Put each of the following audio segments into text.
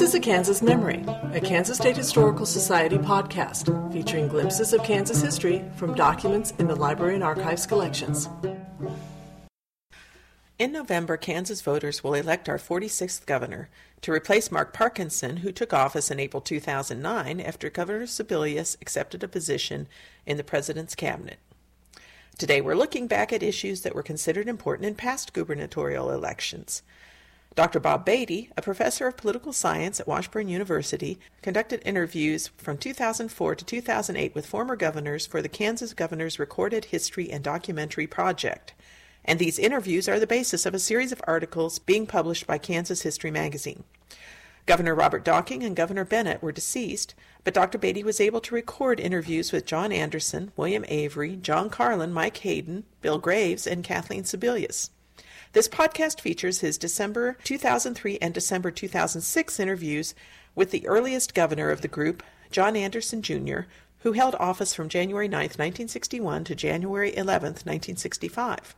This is A Kansas Memory, a Kansas State Historical Society podcast featuring glimpses of Kansas history from documents in the Library and Archives collections. In November, Kansas voters will elect our 46th governor to replace Mark Parkinson, who took office in April 2009 after Governor Sebelius accepted a position in the president's cabinet. Today, we're looking back at issues that were considered important in past gubernatorial elections. Dr. Bob Beatty, a professor of political science at Washburn University, conducted interviews from 2004 to 2008 with former governors for the Kansas Governor's Recorded History and Documentary Project, and these interviews are the basis of a series of articles being published by Kansas History Magazine. Governor Robert Docking and Governor Bennett were deceased, but Dr. Beatty was able to record interviews with John Anderson, William Avery, John Carlin, Mike Hayden, Bill Graves, and Kathleen Sebelius. This podcast features his December 2003 and December 2006 interviews with the earliest governor of the group, John Anderson, Jr., who held office from January 9, 1961 to January 11, 1965.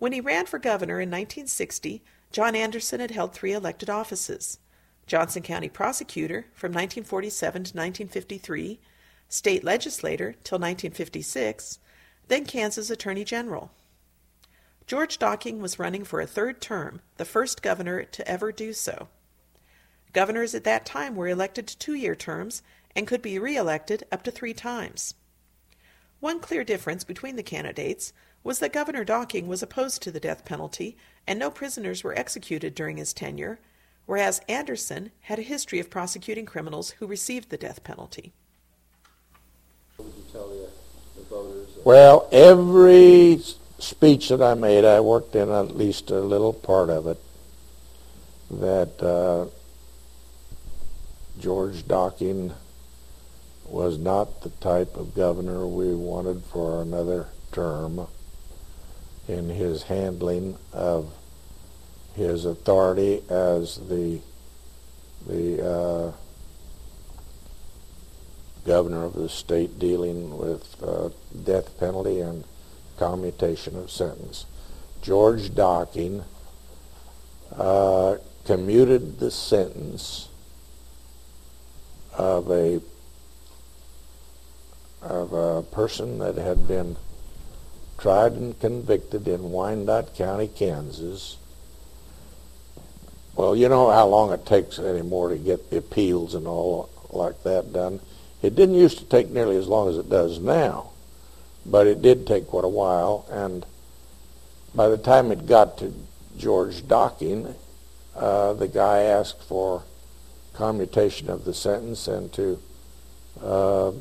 When he ran for governor in 1960, John Anderson had held three elected offices: Johnson County prosecutor from 1947 to 1953, state legislator till 1956, then Kansas Attorney General. George Docking was running for a third term, the first governor to ever do so. Governors at that time were elected to two-year terms and could be re-elected up to three times. One clear difference between the candidates was that Governor Docking was opposed to the death penalty and no prisoners were executed during his tenure, whereas Anderson had a history of prosecuting criminals who received the death penalty. What would you tell the voters? Well, every speech that I made, I worked in at least a little part of it that George Docking was not the type of governor we wanted for another term in his handling of his authority as the governor of the state dealing with death penalty and commutation of sentence. George Docking commuted the sentence of a person that had been tried and convicted in Wyandotte County, Kansas. Well, you know how long it takes anymore to get the appeals and all like that done. It didn't used to take nearly as long as it does now, but it did take quite a while, and by the time it got to George Docking, the guy asked for commutation of the sentence and to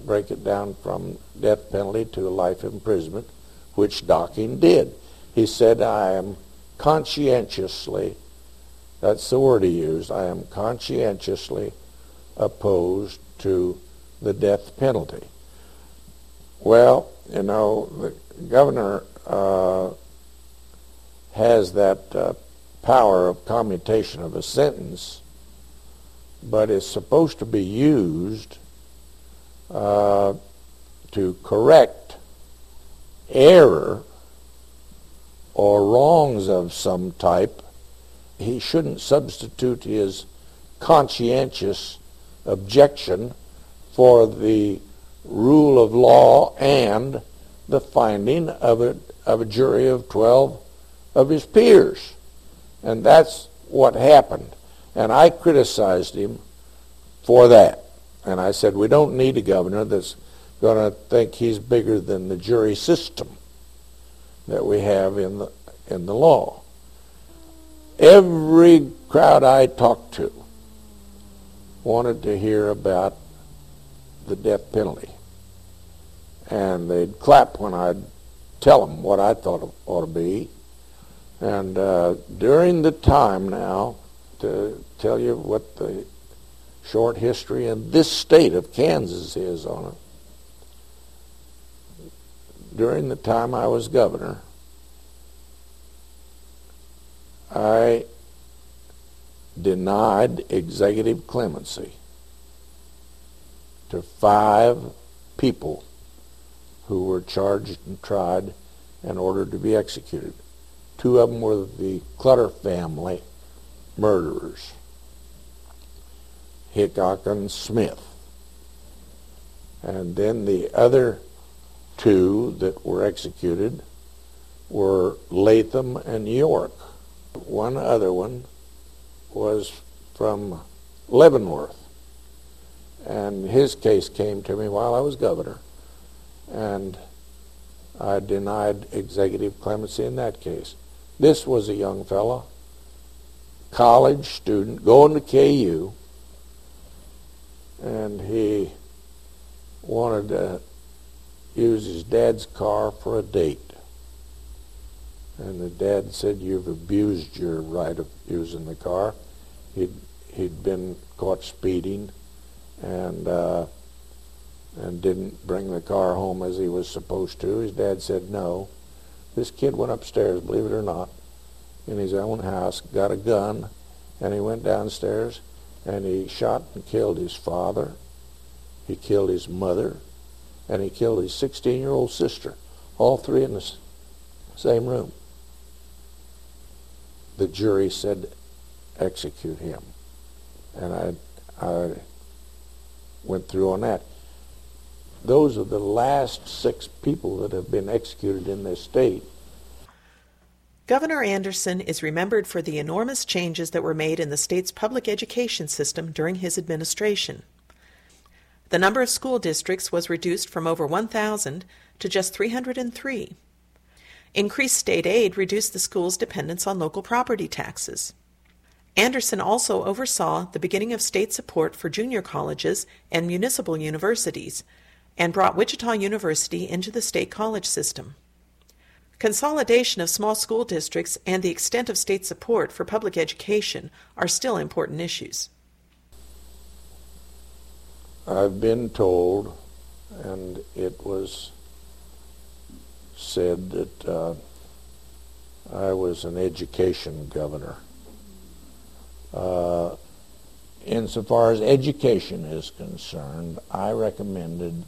break it down from death penalty to life imprisonment, which Docking did. He said, I am conscientiously, that's the word he used, I am conscientiously opposed to the death penalty. Well, you know, the governor has that power of commutation of a sentence, but it's supposed to be used to correct error or wrongs of some type. He shouldn't substitute his conscientious objection for the rule of law and the finding of a jury of 12 of his peers. And that's what happened. And I criticized him for that. And I said, we don't need a governor that's going to think he's bigger than the jury system that we have in the law. Every crowd I talked to wanted to hear about the death penalty, and they'd clap when I'd tell them what I thought it ought to be. And during the time now, to tell you what the short history in this state of Kansas is on it, during the time I was governor, I denied executive clemency to 5 people who were charged and tried and ordered to be executed. 2 of them were the Clutter family murderers. Hickok and Smith. And then the other two that were executed were Latham and York. One other one was from Leavenworth, and his case came to me while I was governor, and I denied executive clemency in that case. This was a young fellow, college student, going to KU, and he wanted to use his dad's car for a date. And the dad said, "You've abused your right of using the car." He'd been caught speeding and didn't bring the car home as he was supposed to. His dad said no. This kid went upstairs, believe it or not, in his own house, got a gun, and he went downstairs and he shot and killed his father, he killed his mother, and he killed his 16-year-old sister, all three in the same room. The jury said, execute him. And I went through on that. Those are the last six people that have been executed in this state. Governor Anderson is remembered for the enormous changes that were made in the state's public education system during his administration. The number of school districts was reduced from over 1,000 to just 303. Increased state aid reduced the school's dependence on local property taxes. Anderson also oversaw the beginning of state support for junior colleges and municipal universities, and brought Wichita University into the state college system. Consolidation of small school districts and the extent of state support for public education are still important issues. I've been told, and it was said, that I was an education governor. Insofar as education is concerned, I recommended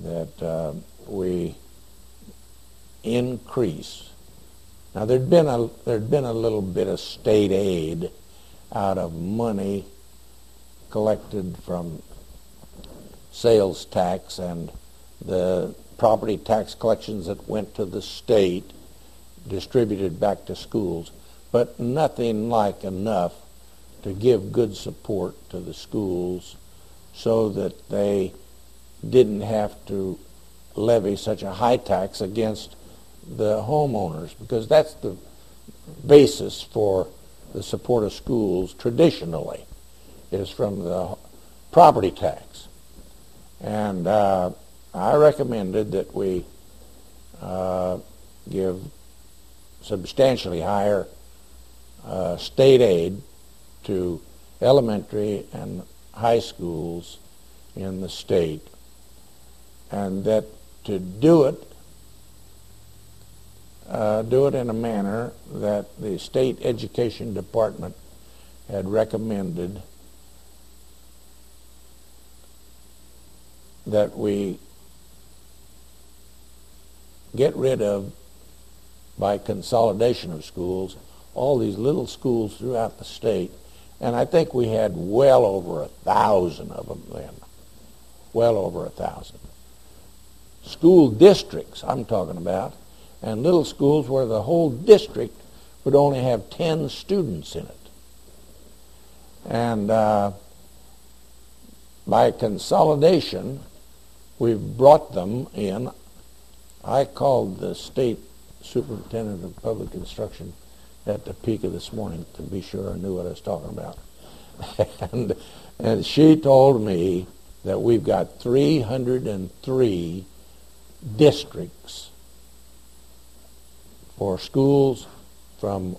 that we increase. Now there'd been a little bit of state aid out of money collected from sales tax and the property tax collections that went to the state, distributed back to schools, but nothing like enough to give good support to the schools so that they didn't have to levy such a high tax against the homeowners, because that's the basis for the support of schools traditionally, is from the property tax. And I recommended that we give substantially higher state aid to elementary and high schools in the state, and that to do it in a manner that the state education department had recommended, that we get rid of, by consolidation of schools, all these little schools throughout the state. And I think we had well over 1,000 of them then. Well over 1,000. School districts, I'm talking about, and little schools where the whole district would only have 10 students in it. And by consolidation, we've brought them in. I called the state superintendent of public instruction at the peak of this morning to be sure I knew what I was talking about. and she told me that we've got 303 districts for schools from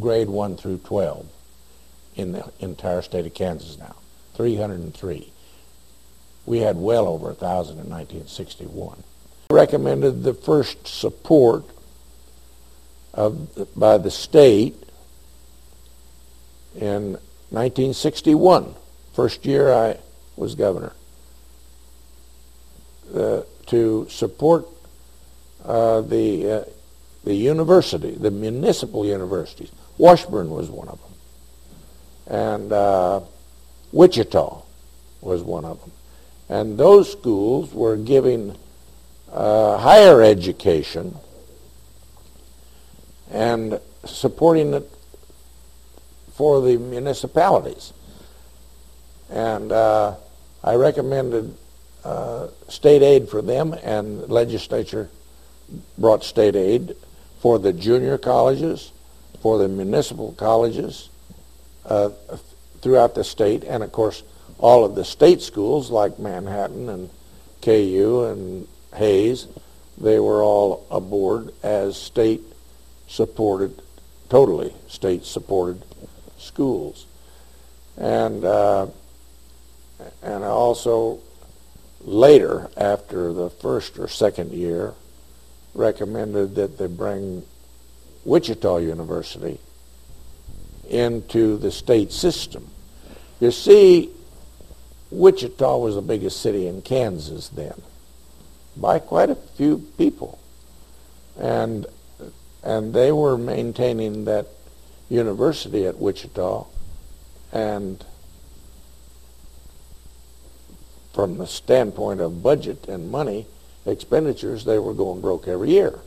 grade 1 through 12 in the entire state of Kansas now. 303. We had well over 1,000 in 1961. I recommended the first support by the state in 1961, first year I was governor, to support the university, the municipal universities. Washburn was one of them, and Wichita was one of them. And those schools were giving higher education and supporting it for the municipalities. And I recommended state aid for them, and the legislature brought state aid for the junior colleges, for the municipal colleges throughout the state, and of course all of the state schools like Manhattan and KU and Hayes, they were all aboard as state-supported, totally state-supported schools. And also later, after the first or second year, recommended that they bring Wichita University into the state system. You see, Wichita was the biggest city in Kansas then, by quite a few people. And they were maintaining that university at Wichita, and from the standpoint of budget and money, expenditures, they were going broke every year,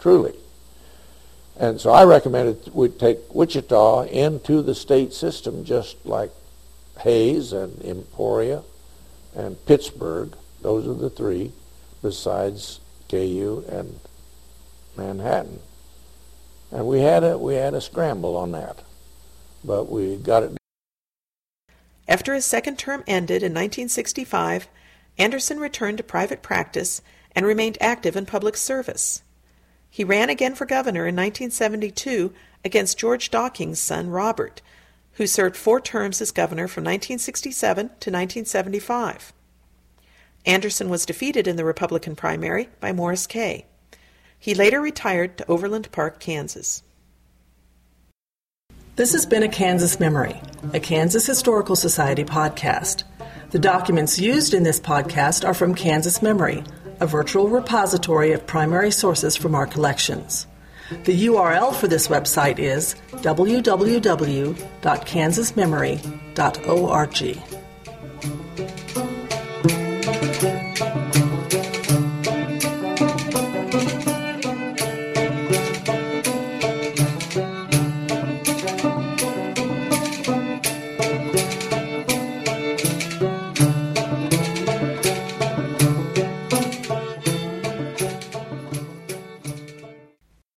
truly. And so I recommended we take Wichita into the state system, just like Hayes and Emporia and Pittsburgh. Those are the three, besides KU and Manhattan. And we had a scramble on that, but we got it. After his second term ended in 1965, Anderson returned to private practice and remained active in public service. He ran again for governor in 1972 against George Docking's son, Robert, who served 4 terms as governor from 1967 to 1975. Anderson was defeated in the Republican primary by Morris Kay. He later retired to Overland Park, Kansas. This has been a Kansas Memory, a Kansas Historical Society podcast. The documents used in this podcast are from Kansas Memory, a virtual repository of primary sources from our collections. The URL for this website is www.kansasmemory.org.